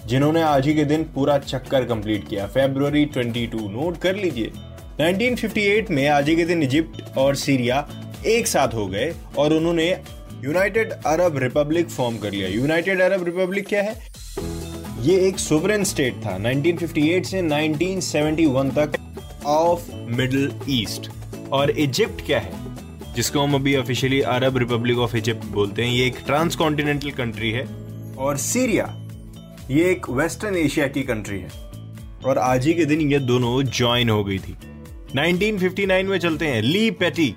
जिन्होंने आज ही के दिन पूरा चक्कर कंप्लीट किया। फरवरी 22 नोट कर लीजिए। 1958 में आज ही के दिन इजिप्ट और सीरिया एक साथ हो गए और उन्होंने यूनाइटेड अरब रिपब्लिक फॉर्म कर लिया। यूनाइटेड अरब रिपब्लिक क्या है? ये एक सुवरेन स्टेट था 1958 से 1971 तक ऑफ मिडिल ईस्ट। और इजिप्ट क्या है, जिसको हम अभी officially Arab Republic of Egypt बोलते हैं, ये एक ट्रांस कॉन्टिनेंटल कंट्री है। और सीरिया ये एक वेस्टर्न एशिया की कंट्री है और आज ही के दिन ये दोनों ज्वाइन हो गई थी। 1959 में चलते हैं। ली पेटी,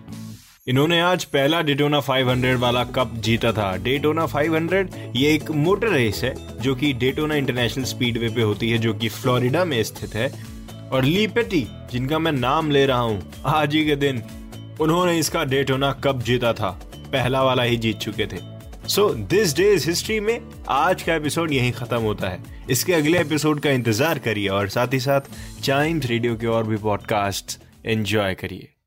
इन्होंने आज पहला डेटोना 500 वाला कप जीता था। डेटोना 500 ये एक मोटर रेस है जो कि डेटोना इंटरनेशनल स्पीडवे पे होती है, जो कि फ्लोरिडा में स्थित है। और ली पेटी, जिनका मैं नाम ले रहा हूँ, आज ही के दिन उन्होंने इसका डेटोना कप जीता था। पहला वाला ही जीत चुके थे। सो दिस डेज हिस्ट्री में आज का एपिसोड यहीं खत्म होता है। इसके अगले एपिसोड का इंतजार करिए और साथ ही साथ चाइम्स रेडियो के और भी पॉडकास्ट एंजॉय करिए।